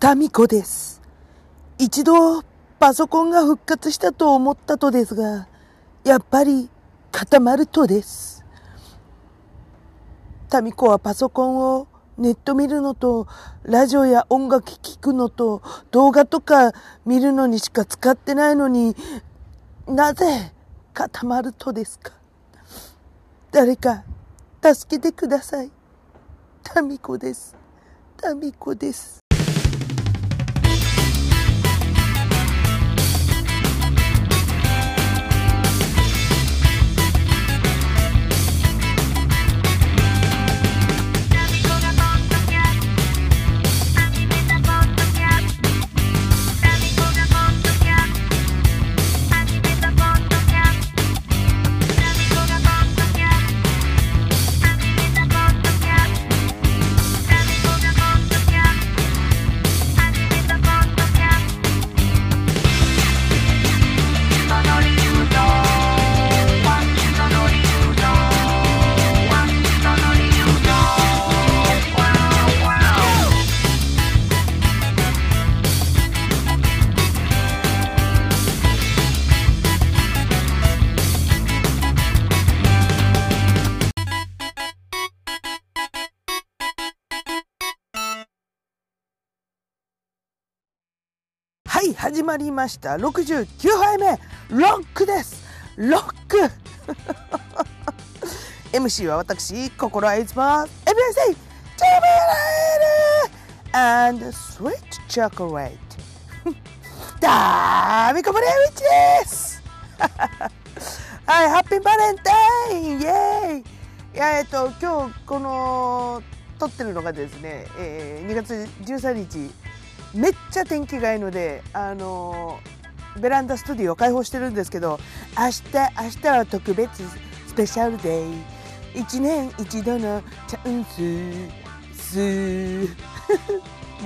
タミコです。一度パソコンが復活したと思ったとですが、やっぱり固まるとです。タミコはパソコンをネット見るのと、ラジオや音楽聴くのと、動画とか見るのにしか使ってないのに、なぜ固まるとですか。誰か助けてください。タミコです。タミコです。はい、始まりました。69杯目、ロックです。ロックMC は私、心愛つます MSC チームライル and sweet chocolate タミコブレウィッチですはい、ハッピーバレンタインイエーイ。いや、今日この撮ってるのがですね、2月13日めっちゃ天気がいいので、ベランダスタジオを開放してるんですけど、明日は特別スペシャルデイ、一年一度のチャンス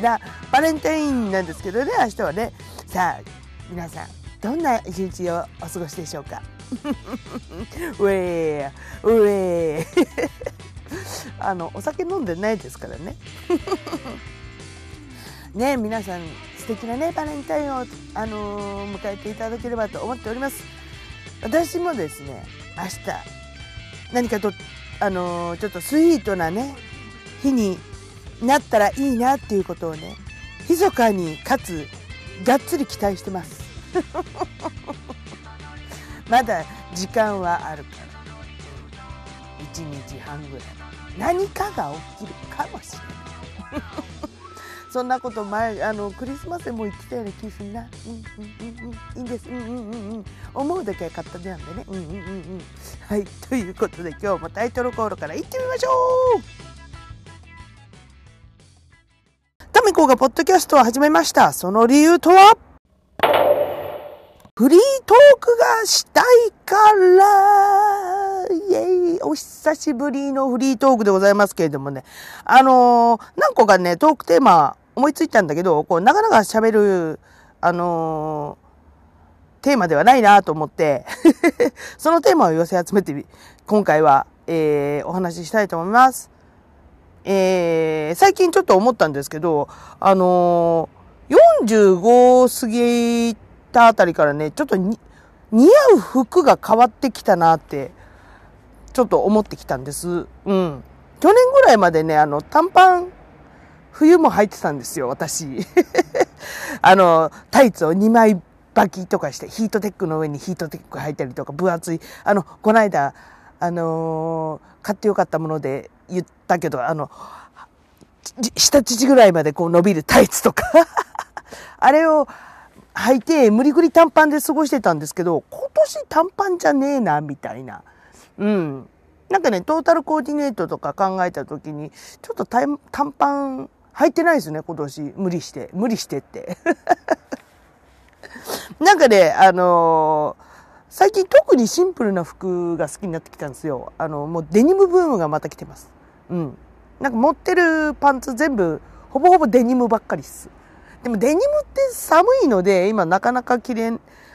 なバレンタインなんですけどね、明日はね。さあ皆さん、どんな一日をお過ごしでしょうかウェーウェーお酒飲んでないですからねね、皆さん素敵なねバレンタインを迎えていただければと思っております。私もですね、明日何かとちょっとスイートなね日になったらいいなっていうことをね、密かにかつがっつり期待してますまだ時間はあるから、1日半ぐらい何かが起きるかもしれないそんなこと前クリスマスでも言ってたような気するな。いいんです。思うだけ買ったねなんでね。はい、ということで今日もタイトルコールからいってみましょう。タミコがポッドキャストを始めました。その理由とは、フリートークがしたいから。イエイ、お久しぶりのフリートークでございますけれどもね。何個かねトークテーマ思いついたんだけど、こうなかなか喋るテーマではないなと思ってそのテーマを寄せ集めて今回は、お話ししたいと思います。最近ちょっと思ったんですけど、45過ぎたあたりからね、ちょっと似合う服が変わってきたなってちょっと思ってきたんです。うん。去年ぐらいまでね、短パン冬も履いてたんですよ、私。タイツを2枚履きとかして、ヒートテックの上にヒートテック履いたりとか、分厚い。この間、買ってよかったもので言ったけど、下乳ぐらいまでこう伸びるタイツとか。あれを履いて、無理くり短パンで過ごしてたんですけど、今年短パンじゃねえな、みたいな。うん。なんかね、トータルコーディネートとか考えたときに、ちょっと短パン履いてないですね、今年。無理してって。なんかね、最近特にシンプルな服が好きになってきたんですよ。もうデニムブームがまた来てます。うん。なんか持ってるパンツ全部、ほぼほぼデニムばっかりっす。でもデニムって寒いので、今なかなか着れ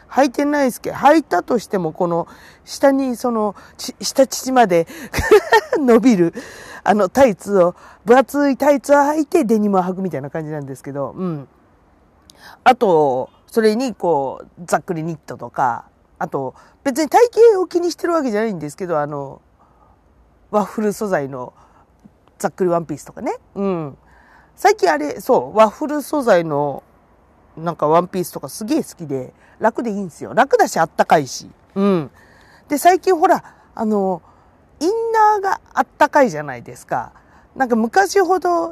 履いてないですけど、履いたとしてもこの下にその下乳まで伸びるあのタイツを、分厚いタイツを履いてデニムを履くみたいな感じなんですけど、うん。あと、それにこう、ざっくりニットとか、あと、別に体型を気にしてるわけじゃないんですけど、ワッフル素材のざっくりワンピースとかね。うん。最近あれ、そう、ワッフル素材のなんかワンピースとかすげえ好きで、楽でいいんですよ。楽だし、あったかいし。うん。で、最近ほら、インナーがあったかいじゃないですか。なんか昔ほど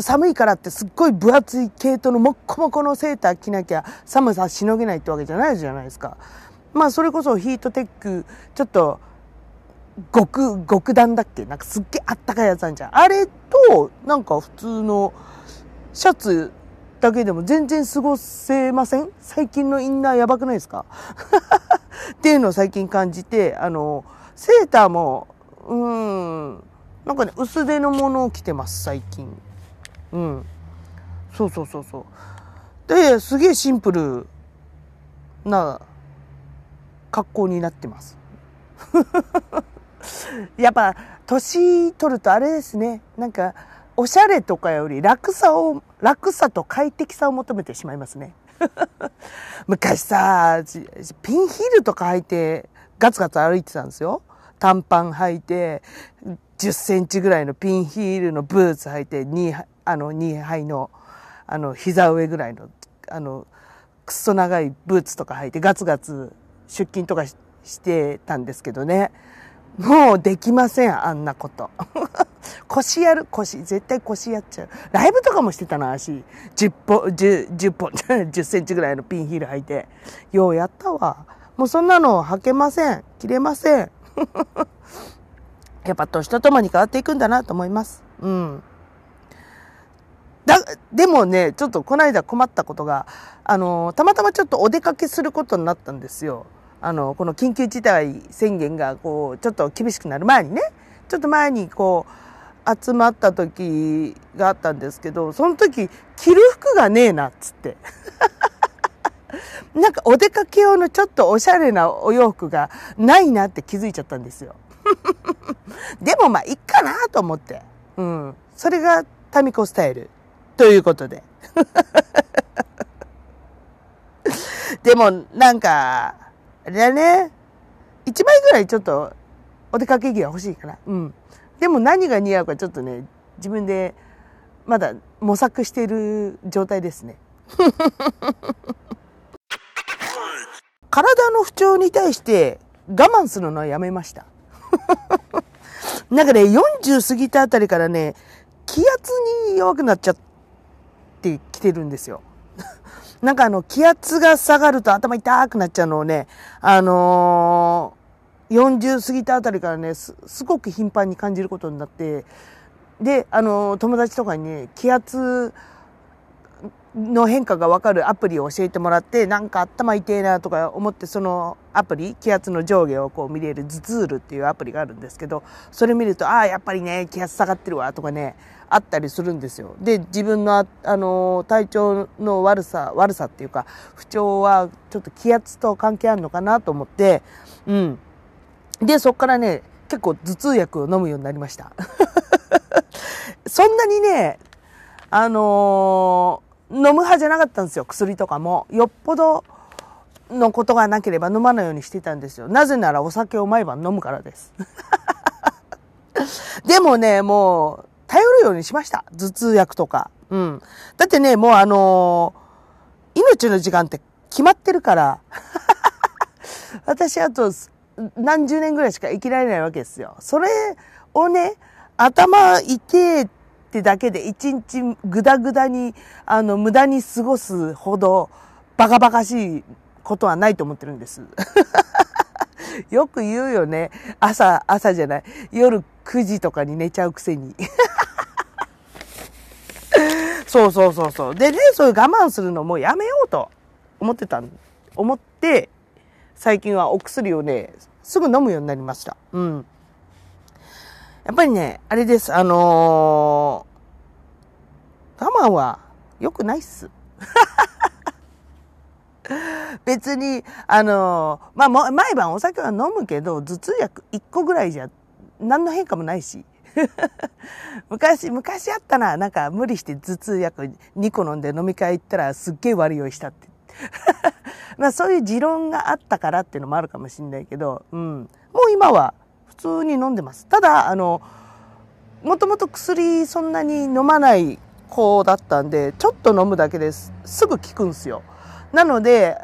寒いからってすっごい分厚い系統のもっこもこのセーター着なきゃ寒さしのげないってわけじゃないじゃないですか。まあそれこそヒートテック、ちょっと極暖だっけ、なんかすっげえあったかいやつあるじゃん。あれとなんか普通のシャツだけでも全然過ごせません？最近のインナーやばくないですか？っていうのを最近感じて、セーターも、なんかね、薄手のものを着てます、最近。うん。そうそうそうそう。で、すげえシンプルな格好になってます。やっぱ、年取るとあれですね、なんか、おしゃれとかより楽さと快適さを求めてしまいますね。昔さ、ピンヒールとか履いてガツガツ歩いてたんですよ。短パン履いて、10センチぐらいのピンヒールのブーツ履いて、ニーハイの、膝上ぐらいの、くっそ長いブーツとか履いてガツガツ出勤とかしてたんですけどね。もうできません、あんなこと。絶対腰やっちゃう。ライブとかもしてたな、足。10センチぐらいのピンヒール履いて。ようやったわ。もうそんなの履けません。着れません。やっぱ年とともに変わっていくんだなと思います。うん。でもね、ちょっとこの間困ったことが、たまたまちょっとお出かけすることになったんですよ。この緊急事態宣言がこうちょっと厳しくなる前にね、ちょっと前にこう集まった時があったんですけど、その時着る服がねえなっつってなんかお出かけ用のちょっとおしゃれなお洋服がないなって気づいちゃったんですよでもまあいっかなと思って、うん、それがタミコスタイルということででもなんかあれだね。一枚ぐらいちょっとお出かけ着が欲しいかな。うん。でも何が似合うかちょっとね、自分でまだ模索している状態ですね。体の不調に対して我慢するのはやめました。なんかね、40過ぎたあたりからね、気圧に弱くなっちゃってきてるんですよ。なんか気圧が下がると頭痛くなっちゃうのをね、40過ぎたあたりからね、すごく頻繁に感じることになって、で、友達とかにね、気圧の変化がわかるアプリを教えてもらって、なんか頭痛いなとか思って、そのアプリ、気圧の上下をこう見れるズツールっていうアプリがあるんですけど、それ見ると、ああ、やっぱりね、気圧下がってるわとかね、あったりするんですよ。で、自分の、体調の悪さっていうか、不調はちょっと気圧と関係あるのかなと思って、うん。で、そっからね、結構頭痛薬を飲むようになりました。そんなにね、飲む派じゃなかったんですよ、薬とかも。よっぽどのことがなければ飲まないようにしてたんですよ。なぜならお酒を毎晩飲むからです。でもね、もう、頼るようにしました。頭痛薬とか。うん。だってね、もう命の時間って決まってるから。私、あと、何十年ぐらいしか生きられないわけですよ。それをね、頭痛えってだけで、一日ぐだぐだに、無駄に過ごすほど、バカバカしいことはないと思ってるんです。よく言うよね。朝じゃない。夜9時とかに寝ちゃうくせに。そうそうそうそう。でね、そういう我慢するのもやめようと思って、最近はお薬をね、すぐ飲むようになりました。うん。やっぱりね、あれです。我慢は良くないっす。別に、まあ、毎晩お酒は飲むけど、頭痛薬1個ぐらいじゃ、何の変化もないし。昔あったな、なんか無理して頭痛薬2個飲んで飲み会行ったらすっげえ悪い酔いしたって。まあそういう持論があったからっていうのもあるかもしれないけど、うん。もう今は普通に飲んでます。ただ、もともと薬そんなに飲まない子だったんで、ちょっと飲むだけです。すぐ効くんすよ。なので、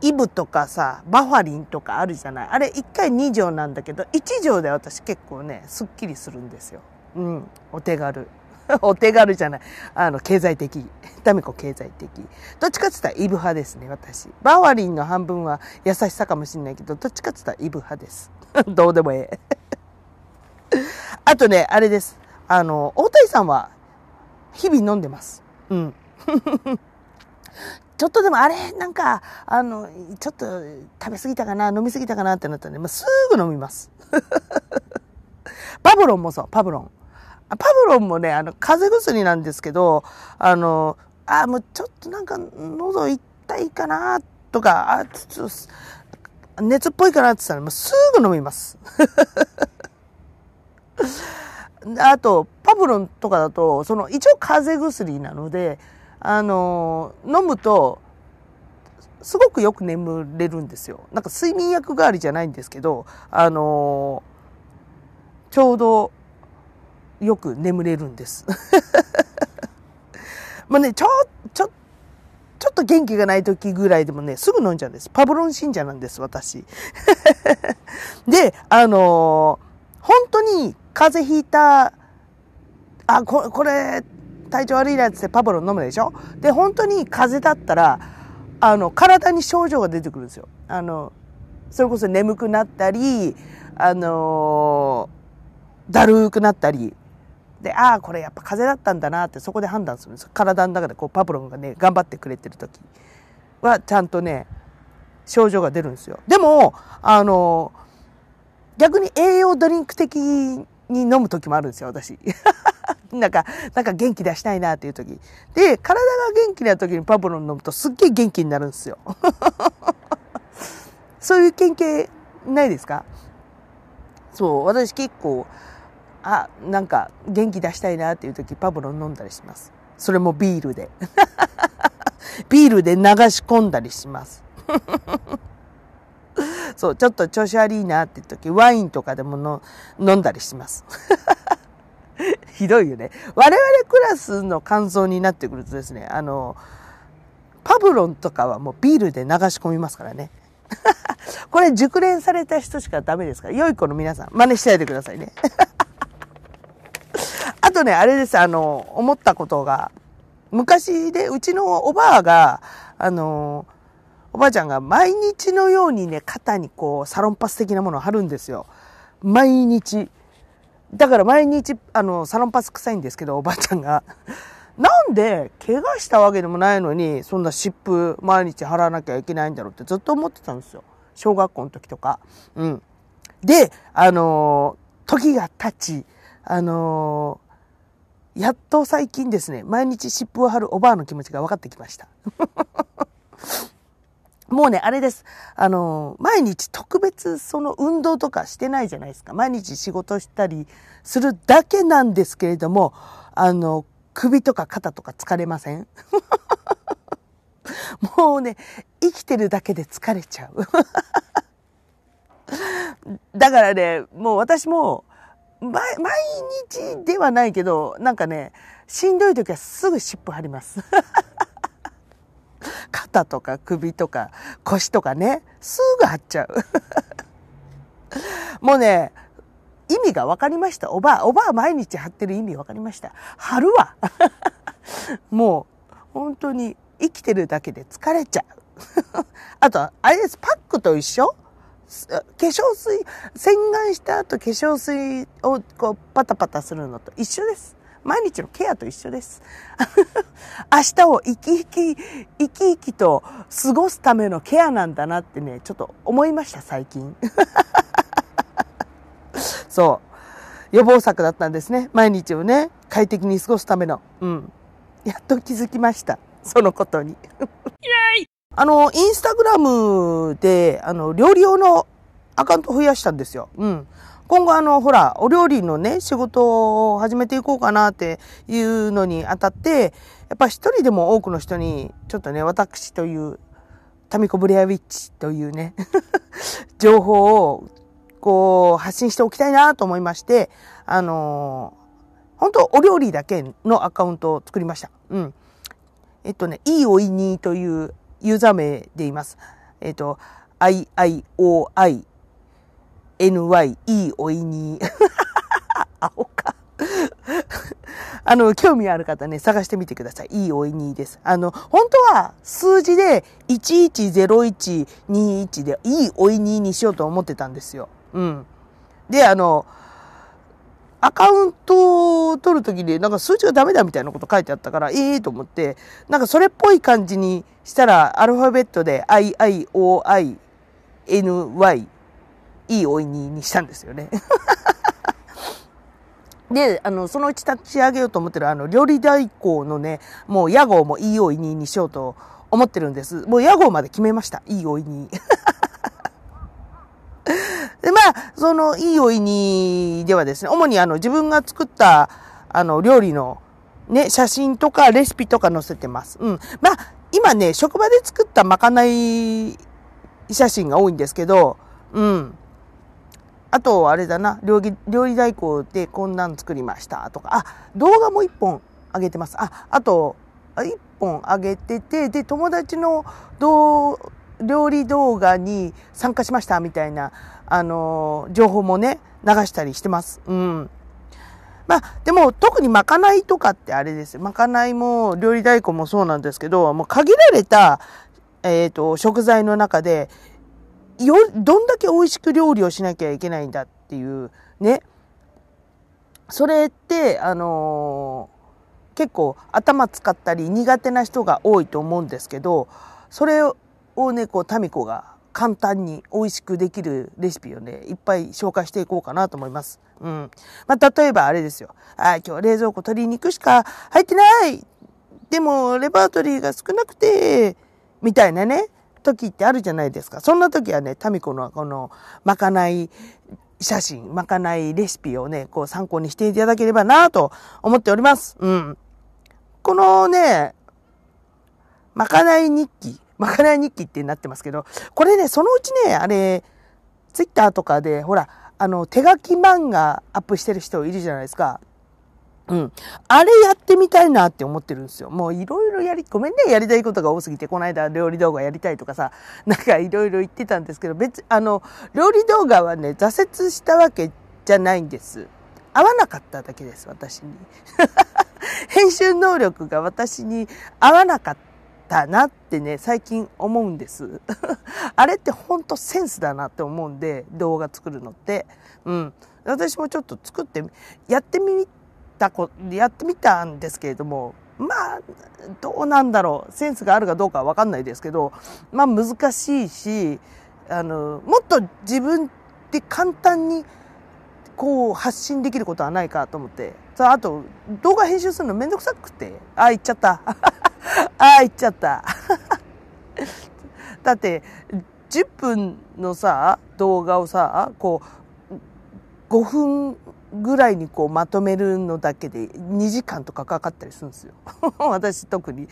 イブとかさ、バファリンとかあるじゃない。あれ1回2錠なんだけど、1錠で私結構ね、すっきりするんですよ。うん。お手軽。お手軽じゃない。経済的。ダメ子経済的。どっちかって言ったらイブ派ですね、私。バファリンの半分は優しさかもしれないけど、どっちかって言ったらイブ派です。どうでもええ。あとね、あれです。大谷さんは日々飲んでます。うん。ちょっとでもあれなんかちょっと食べ過ぎたかな飲み過ぎたかなってなったんで、まあ、すぐ飲みます。パブロンもそう、パブロン。パブロンもね、風邪薬なんですけど、もうちょっとなんか喉痛いかなとか、熱っぽいかなって言ったらもうすぐ飲みます。あと、パブロンとかだと、一応風邪薬なので、飲むと、すごくよく眠れるんですよ。なんか睡眠薬代わりじゃないんですけど、ちょうどよく眠れるんです。まあね、ちょっと元気がない時ぐらいでもね、すぐ飲んじゃうんです。パブロン信者なんです、私。で、本当に、風邪ひいた、これ、体調悪いなって言ってパブロン飲むでしょ？で、本当に風邪だったら、体に症状が出てくるんですよ。それこそ眠くなったり、だるくなったり。で、これやっぱ風邪だったんだなってそこで判断するんですよ。体の中でこうパブロンがね、頑張ってくれてる時は、ちゃんとね、症状が出るんですよ。でも、逆に栄養ドリンク的に飲む時もあるんですよ、私。なんか元気出したいなっていう時。で、体が元気な時にパブロン飲むとすっげえ元気になるんですよ。そういう経験ないですか？そう、私結構、なんか元気出したいなっていう時パブロン飲んだりします。それもビールで。ビールで流し込んだりします。そう、ちょっと調子悪いなって時、ワインとかでも飲んだりします。ひどいよね。我々クラスの肝臓になってくるとですね、パブロンとかはもうビールで流し込みますからね。これ熟練された人しかダメですから、良い子の皆さん、真似してあげてくださいね。あとね、あれです、思ったことが、昔で、うちのおばあが、おばあちゃんが毎日のようにね、肩にこう、サロンパス的なものを貼るんですよ。毎日。だから毎日、サロンパス臭いんですけど、おばあちゃんが。なんで、怪我したわけでもないのに、そんな湿布毎日貼らなきゃいけないんだろうってずっと思ってたんですよ。小学校の時とか。うん。で、時が経ち、やっと最近ですね、毎日湿布を貼るおばあの気持ちが分かってきました。もうね、あれです。毎日特別運動とかしてないじゃないですか。毎日仕事したりするだけなんですけれども、首とか肩とか疲れません？もうね、生きてるだけで疲れちゃう。だからね、もう私も、毎日ではないけど、なんかね、しんどい時はすぐ湿布貼ります。肩とか首とか腰とかね、すぐ張っちゃう。もうね、意味が分かりました。おばあ毎日張ってる意味分かりました。張るわ。もう、本当に生きてるだけで疲れちゃう。あと、あれです。パックと一緒？化粧水、洗顔した後化粧水をこうパタパタするのと一緒です。毎日のケアと一緒です。明日を生き生きと過ごすためのケアなんだなってね、ちょっと思いました、最近。そう。予防策だったんですね。毎日をね、快適に過ごすための。うん。やっと気づきました。そのことに。イエーイ！インスタグラムで、料理用のアカウント増やしたんですよ。うん。今後ほら、お料理のね、仕事を始めていこうかなっていうのにあたって、やっぱ一人でも多くの人に、ちょっとね、私という、タミコブレアウィッチというね、情報を、こう、発信しておきたいなと思いまして、本当お料理だけのアカウントを作りました。うん。E-O-I-N-I という、ユーザー名でいます。I-I-O-I-N-Y-E-O-I-N-I アホか。興味ある方ね、探してみてください。E-O-I-N-I です。本当は数字で110121で E-O-I-N-I にしようと思ってたんですよ。うん。で、アカウントを取るときになんか数値がダメだみたいなこと書いてあったから、と思って、なんかそれっぽい感じにしたらアルファベットで I-I-O-I-N-Y-E-O-I-N-I にしたんですよね。で、そのうち立ち上げようと思ってる料理代行のね、もう屋号も E-O-I-N-I にしようと思ってるんです。もう屋号まで決めました。E-O-I-N-I。で、まあ、その、E-O-I-N-I ではですね、主に自分が作った、料理の、ね、写真とかレシピとか載せてます。うん。まあ、今ね、職場で作ったまかない写真が多いんですけど、うん。あと、あれだな、料理代行でこんなん作りました、とか、動画も一本上げてます。一本上げてて、で、友達の料理動画に参加しましたみたいな、情報もね、流したりしてます。うん。まあ、でも特にまかないとかってあれです。まかないも料理代行もそうなんですけど、もう限られた、食材の中で、どんだけ美味しく料理をしなきゃいけないんだっていう、ね。それって、結構頭使ったり苦手な人が多いと思うんですけど、それをね、こう、タミコが簡単に美味しくできるレシピをね、いっぱい紹介していこうかなと思います。うん。まあ、例えばあれですよ。今日冷蔵庫鶏肉しか入ってない。でも、レパートリーが少なくて、みたいなね、時ってあるじゃないですか。そんな時はね、タミコのこの、まかない写真、まかないレシピをね、こう参考にしていただければなと思っております。うん。このね、まかない日記。まかない日記ってなってますけど、これね、そのうちね、あれ、ツイッターとかで、ほら、手書き漫画アップしてる人いるじゃないですか。うん。あれやってみたいなって思ってるんですよ。もういろいろごめんね、やりたいことが多すぎて、この間料理動画やりたいとかさ、なんかいろいろ言ってたんですけど、料理動画はね、挫折したわけじゃないんです。合わなかっただけです、私に。編集能力が私に合わなかった。だなってね、最近思うんです。あれってほんとセンスだなって思うんで、動画作るのって。うん。私もちょっと作って、やってみたんですけれども、まあ、どうなんだろう。センスがあるかどうかはわかんないですけど、まあ難しいし、もっと自分で簡単に、こう発信できることはないかと思って。あと、動画編集するのめんどくさくて。言っちゃった。言っちゃった。だって、10分のさ、動画をさ、こう、5分ぐらいにこうまとめるのだけで2時間とかかかったりするんですよ。私特に、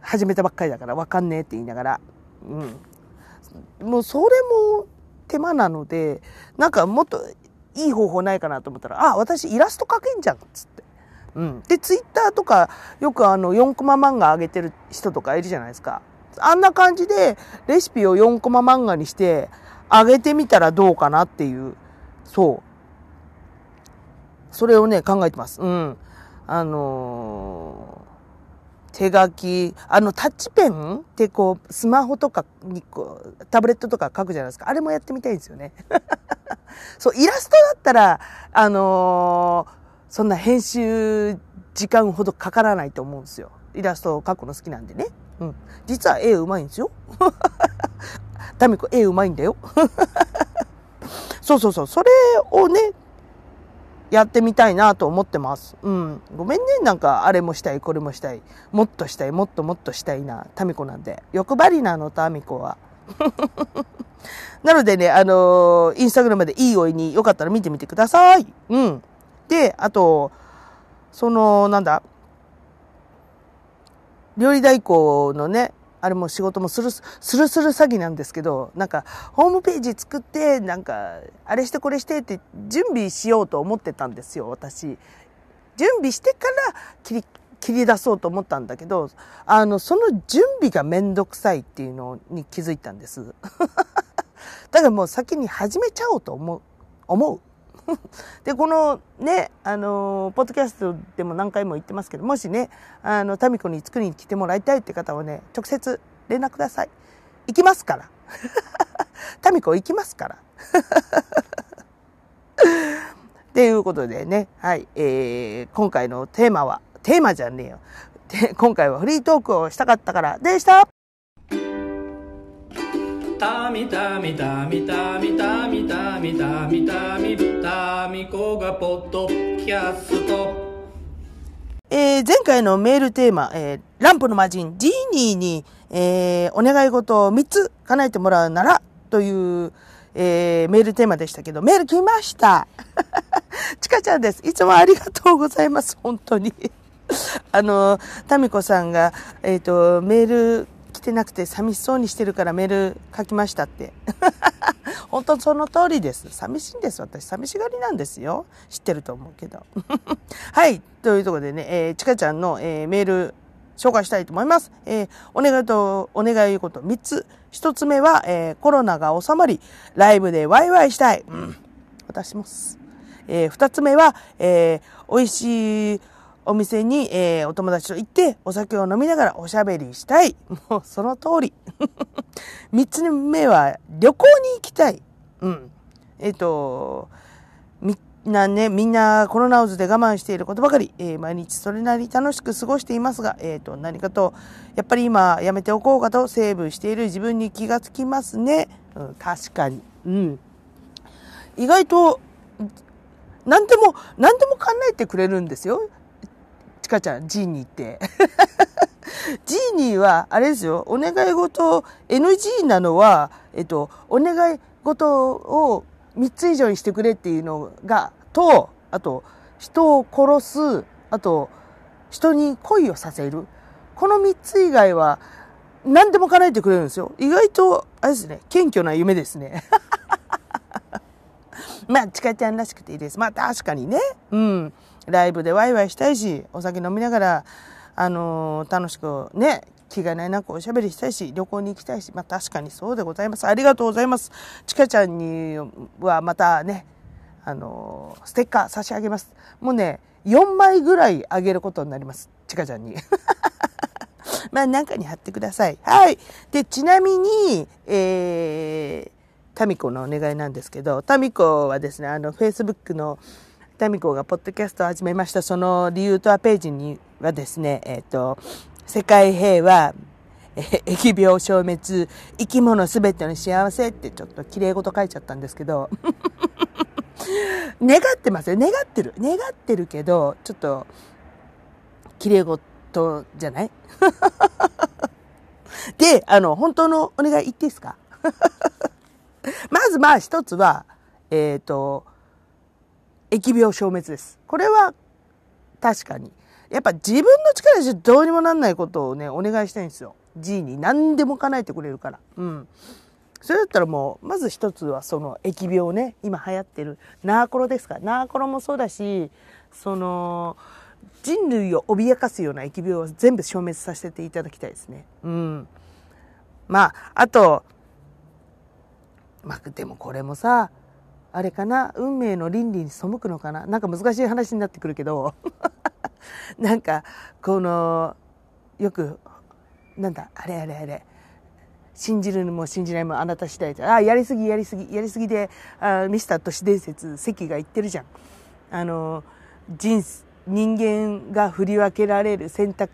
始めたばっかりだからわかんねえって言いながら。うん。もうそれも手間なので、なんかもっといい方法ないかなと思ったら、私イラスト描けんじゃんっつって。うん。で、ツイッターとか、よく4コマ漫画上げてる人とかいるじゃないですか。あんな感じで、レシピを4コマ漫画にして、上げてみたらどうかなっていう、そう。それをね、考えてます。うん。手書き、タッチペンってこう、スマホとかにこう、タブレットとか書くじゃないですか。あれもやってみたいんですよね。そう、イラストだったら、そんな編集時間ほどかからないと思うんですよ。イラストを描くの好きなんでね。うん。実は絵うまいんですよ。タミコ絵うまいんだよ。そうそうそう。それをね、やってみたいなと思ってます。うん。ごめんね。なんか、あれもしたい、これもしたい。もっとしたい、もっともっとしたいな、タミコなんで。欲張りなの、タミコは。なのでね、インスタグラムでE-O-I-N-Iよかったら見てみてください。うん。で、あと、なんだ、料理代行のね、あれも仕事もする詐欺なんですけど、なんか、ホームページ作って、なんか、あれしてこれしてって準備しようと思ってたんですよ、私。準備してから切り出そうと思ったんだけど、その準備がめんどくさいっていうのに気づいたんです。だからもう先に始めちゃおうと思う。で、このね、ポッドキャストでも何回も言ってますけど、もしね、タミコに作りに来てもらいたいって方はね、直接連絡ください。行きますから。タミコ行きますから。っていうことでね、はい、今回のテーマじゃねえよ。で、今回はフリートークをしたかったからでした。タミコがポッドキャスト。前回のメールテーマ、ランプの魔人ジーニーに、お願い事を3つ叶えてもらうならという、メールテーマでしたけど、メール来ました。ちかちゃんです。いつもありがとうございます。本当に。タミコさんが、メール来てなくて寂しそうにしてるからメール書きましたって。本当その通りです。寂しいんです。私、寂しがりなんですよ。知ってると思うけど。はい。というところでね、ちかちゃんの、メール紹介したいと思います。お願い事3つ。1つ目は、コロナが収まり、ライブでワイワイしたい。うん。私もす。2つ目は、美味しいお店に、お友達と行ってお酒を飲みながらおしゃべりしたい。もうその通り。3つ目は旅行に行きたい。うん。みんなコロナウズで我慢していることばかり、毎日それなり楽しく過ごしていますが、何かと、やっぱり今やめておこうかとセーブしている自分に気がつきますね。うん、確かに。うん。意外と、何でも考えてくれるんですよ。ちかちゃん、ジーニーって。ジーニーは、あれですよ、お願い事 NG なのは、お願い事を3つ以上にしてくれっていうのが、と、あと、人を殺す、あと、人に恋をさせる。この3つ以外は、何でも叶えてくれるんですよ。意外と、あれですね、謙虚な夢ですね。まあ、ちかちゃんらしくていいです。まあ、確かにね。うん。ライブでワイワイしたいし、お酒飲みながら、楽しくね、気兼ねなくおしゃべりしたいし、旅行に行きたいし、まあ、確かにそうでございます。ありがとうございます。ちかちゃんにはまたね、ステッカー差し上げます。もうね、4枚ぐらいあげることになります。ちかちゃんに。まあ、なんかに貼ってください。はい。で、ちなみに、タミコのお願いなんですけど、タミコはですね、Facebook のタミコがポッドキャストを始めました、その理由とはページにはですね、世界平和、疫病消滅、生き物すべての幸せってちょっと綺麗事書いちゃったんですけど、願ってますよ。願ってるけど、ちょっと、綺麗事じゃない？で、本当のお願い言っていいですか？まずまあ一つは、疫病消滅です。これは確かに。やっぱ自分の力じゃどうにもなんないことをね、お願いしたいんですよ。G に何でも叶えてくれるから。うん。それだったらもう、まず一つはその疫病ね、今流行ってるナーコロですか。ナーコロもそうだし、人類を脅かすような疫病は全部消滅させていただきたいですね。うん。まあ、あと、まあ、でもこれもさ、あれかな、運命の倫理に背くのかな、なんか難しい話になってくるけど、なんか、よく、なんだ、あれ、信じるのも信じないもあなた次第じゃん。あ、やりすぎで、ミスター都市伝説、関が言ってるじゃん。人間が振り分けられる選択、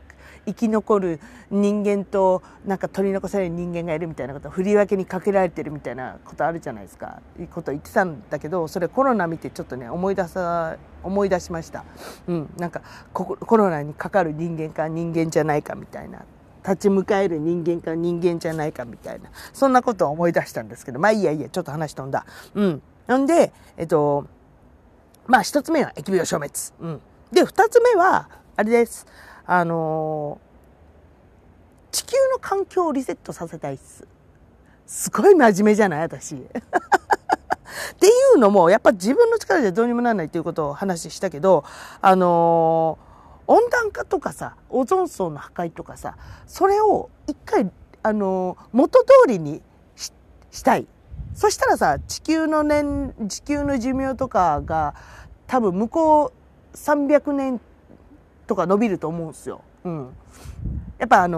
生き残る人間となんか取り残される人間がいるみたいなこと、振り分けにかけられてるみたいなことあるじゃないですか、いうことを言ってたんだけど、それコロナ見てちょっとね思い出しました、うん、なんかコロナにかかる人間か人間じゃないかみたいな、立ち向かえる人間か人間じゃないかみたいな、そんなことを思い出したんですけど、まあいいやちょっと話飛んだ。うん。なんでまあ一つ目は疫病消滅。うん。で二つ目はあれです。地球の環境をリセットさせたいっす。すごい真面目じゃない私。っていうのもやっぱ自分の力じゃどうにもならないということを話したけど、温暖化とかさ、オゾン層の破壊とかさ、それを一回元通りに したい。そしたらさ、地球の寿命とかが多分向こう300年とか伸びると思うんですよ。うん。やっぱ天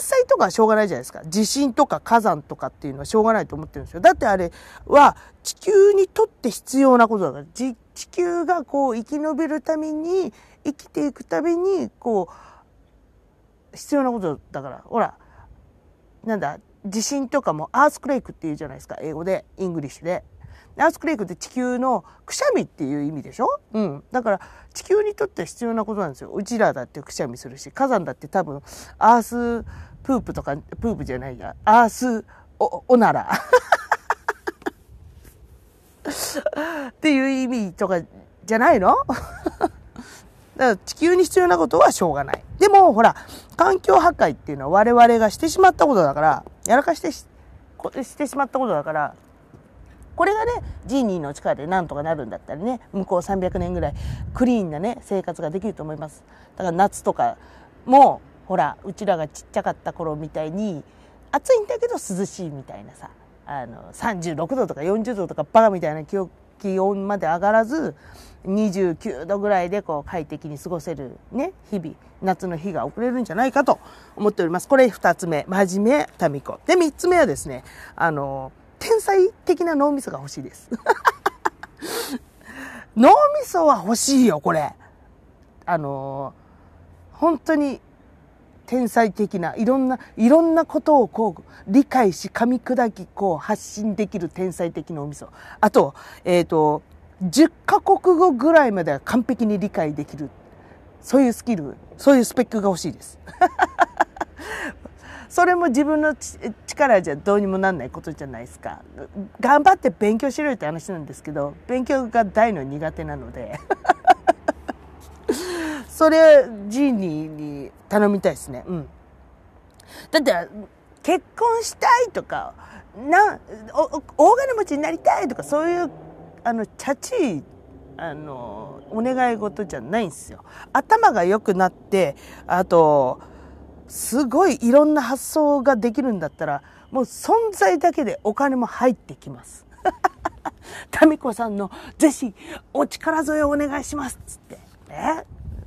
災とかはしょうがないじゃないですか。地震とか火山とかっていうのはしょうがないと思ってるんですよ。だってあれは地球にとって必要なことだから、地球がこう生き延びるために、生きていくためにこう必要なことだから、ほらなんだ、地震とかもアースクレイクっていうじゃないですか、英語で、イングリッシュで。アースクレイクって地球のくしゃみっていう意味でしょ、うん、だから地球にとって必要なことなんですよ。うちらだってくしゃみするし、火山だって多分アースプープとか、プープじゃないや、アースおならっていう意味とかじゃないのだから地球に必要なことはしょうがない。でもほら、環境破壊っていうのは我々がしてしまったことだから、やらかして してしまったことだから、これがね、ジーニーの力でなんとかなるんだったらね、向こう300年ぐらいクリーンなね生活ができると思います。だから夏とかもほら、うちらがちっちゃかった頃みたいに暑いんだけど涼しいみたいなさ、36度とか40度とかバカみたいな気温まで上がらず、29度ぐらいでこう快適に過ごせるね、日々、夏の日が遅れるんじゃないかと思っております。これ2つ目、真面目タミコ。で、3つ目はですね、天才的な脳みそが欲しいです。脳みそは欲しいよ、これ。本当に、天才的な、いろんなことをこう、理解し、噛み砕き、こう、発信できる天才的なおみそ。あと、10カ国語ぐらいまでは完璧に理解できる。そういうスキル、そういうスペックが欲しいです。それも自分の力じゃどうにもなんないことじゃないですか。頑張って勉強しろよって話なんですけど、勉強が大の苦手なので。それジーニーに頼みたいですね、うん、だって結婚したいとか大金持ちになりたいとか、そういうチャチいお願い事じゃないんですよ。頭が良くなって、あとすごいいろんな発想ができるんだったら、もう存在だけでお金も入ってきますタミコさんのぜひお力添えをお願いしますっつって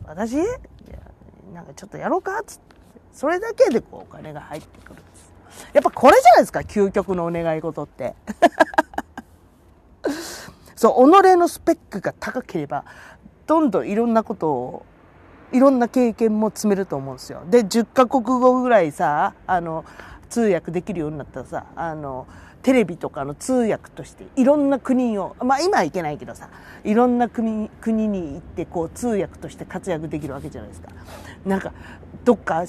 私なんかちょっとやろうかっつって、それだけでこうお金が入ってくるんです。やっぱこれじゃないですか、究極のお願い事ってそう、己のスペックが高ければどんどんいろんなことを、いろんな経験も積めると思うんですよ。で10カ国語ぐらいさ、通訳できるようになったらさ、テレビとかの通訳としていろんな国を、まあ今はいけないけどさ、いろんな国に行ってこう通訳として活躍できるわけじゃないですか。なんかどっか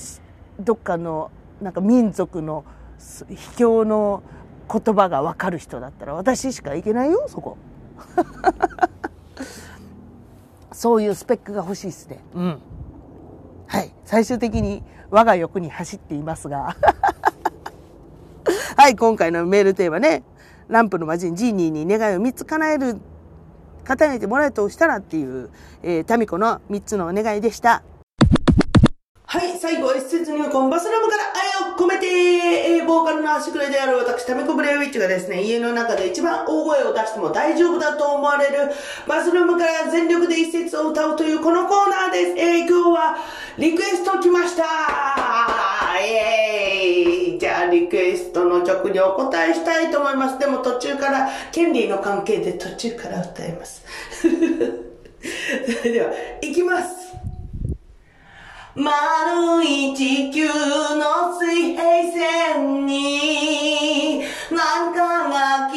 のなんか民族の秘境の言葉がわかる人だったら、私しか行けないよそこそういうスペックが欲しいですね。うん。はい。最終的に我が欲に走っていますがはい、今回のメールテーマね、ランプの魔人ジーニーに願いを3つ叶えてもらえとしたらっていう、タミコの3つのお願いでした。はい、最後は一節入魂バスラムから愛を込めて、ボーカルの足くらである私、タミコブレイウィッチがですね、家の中で一番大声を出しても大丈夫だと思われるバスルームから全力で一節を歌うというこのコーナーです。今日はリクエスト来ました。イエーイ。じゃあリクエストの曲にお答えしたいと思います。でも途中から、権利の関係で途中から歌いますそれでは行きます。丸い地球の水平線に何かがきっ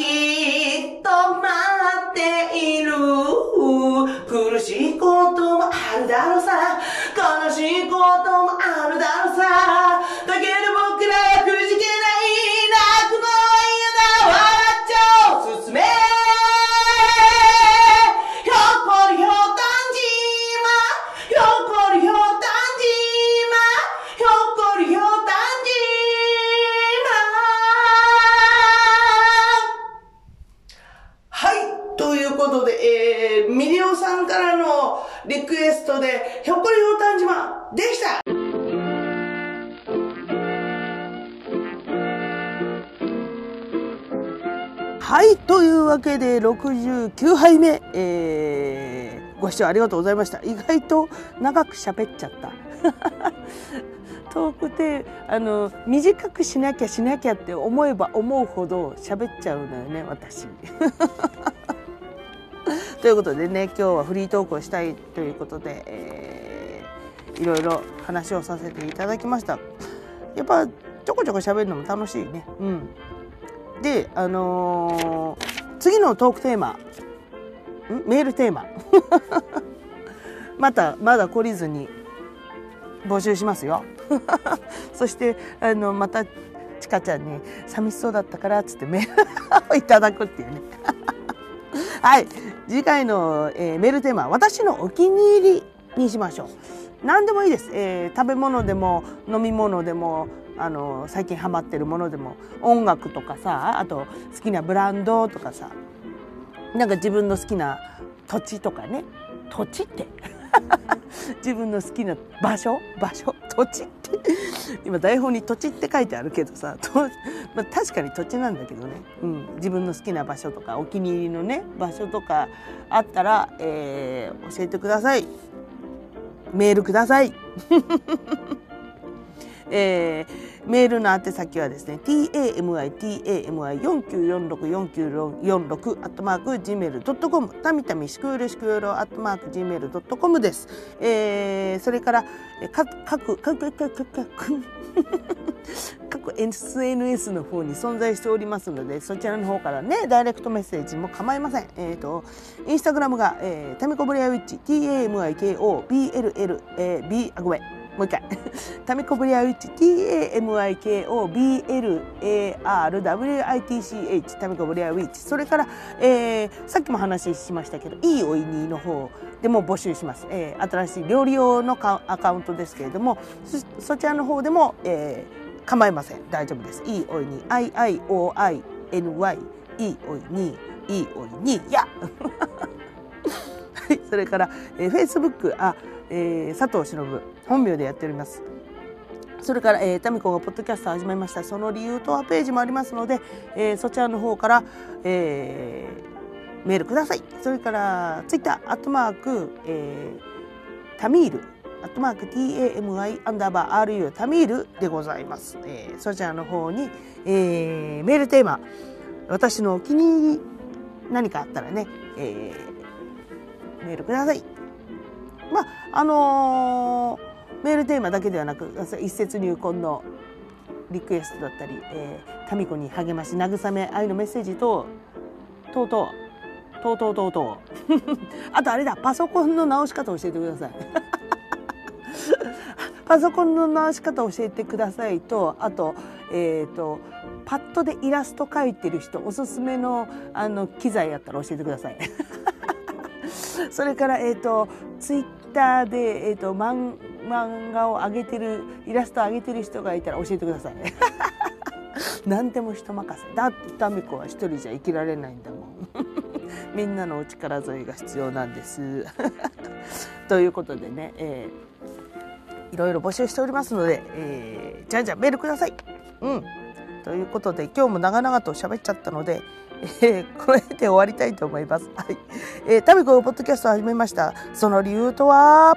と待っている。苦しいこともあるだろうさ、悲しいこともあるだろうさ、だけど僕らはくじけない。泣くのは嫌だ、笑っちゃおう、進め。ミリオさんからのリクエストでひょっこりひょうたん島でした。はい、というわけで69杯目、ご視聴ありがとうございました。意外と長く喋っちゃった遠くて短くしなきゃって思えば思うほど喋っちゃうのよね、私ということでね、今日はフリートークをしたいということで、いろいろ話をさせていただきました。やっぱちょこちょこ喋るのも楽しいね。うん、で、次のトークテーマ、メールテーマまだ懲りずに募集しますよそしてまたちかちゃんに寂しそうだったからっつってメールをいただくっていうねはい、次回の、メールテーマは私のお気に入りにしましょう。何でもいいです、食べ物でも飲み物でも最近ハマってるものでも、音楽とかさ、あと好きなブランドとかさ、なんか自分の好きな土地とかね、土地って自分の好きな場所土地って今台本に土地って書いてあるけどさ、まあ、確かに土地なんだけどね、うん、自分の好きな場所とかお気に入りのね場所とかあったら、教えてください。メールくださいメールの宛先はですね tamimi49464946@gmail.com、 たみたみしくうるしくよろ@gmail.com です、それから各 SNS の方に存在しておりますので、そちらの方からねダイレクトメッセージも構いません。インスタグラムがタミコブレアウィッチ TAMIKOBLLB あごめんもう一回タミコブリアウィッチ TAMIKOBLARWITCH タミコブリアウィッチ、それから、さっきも話しましたけど E-O-I-N-I の方でも募集します、新しい料理用のアカウントですけれども そちらの方でも、構いません、大丈夫です。 E-O-I-N-I I-I-O-I-N-Y E-O-I-N-I E-O-I-N-I やはい、それから、Facebook 佐藤忍本名でやっております。それから、タミコがポッドキャストを始めました、その理由とはページもありますので、そちらの方から、メールください。それからツイッター@タミール@TAMI_RU タミールでございます、そちらの方に、メールテーマ私のお気に入り何かあったらね、メールください。まあメールテーマだけではなく一節入魂のリクエストだったり、タミコに励まし慰め愛のメッセージとうあとあれだ、パソコンの直し方を教えてくださいパソコンの直し方を教えてくださいと、あとパッドでイラスト描いてる人おすすめの機材あったら教えてくださいそれからツイッターで漫画を上げてるイラストを上げてる人がいたら教えてくださいね何でも人任せだって、タミコは一人じゃ生きられないんだもんみんなのお力添えが必要なんですということでね、いろいろ募集しておりますので、じゃんじゃんメールください。うん、ということで今日も長々と喋っちゃったので、これで終わりたいと思います。はい、タミコがポッドキャストを始めました。その理由とは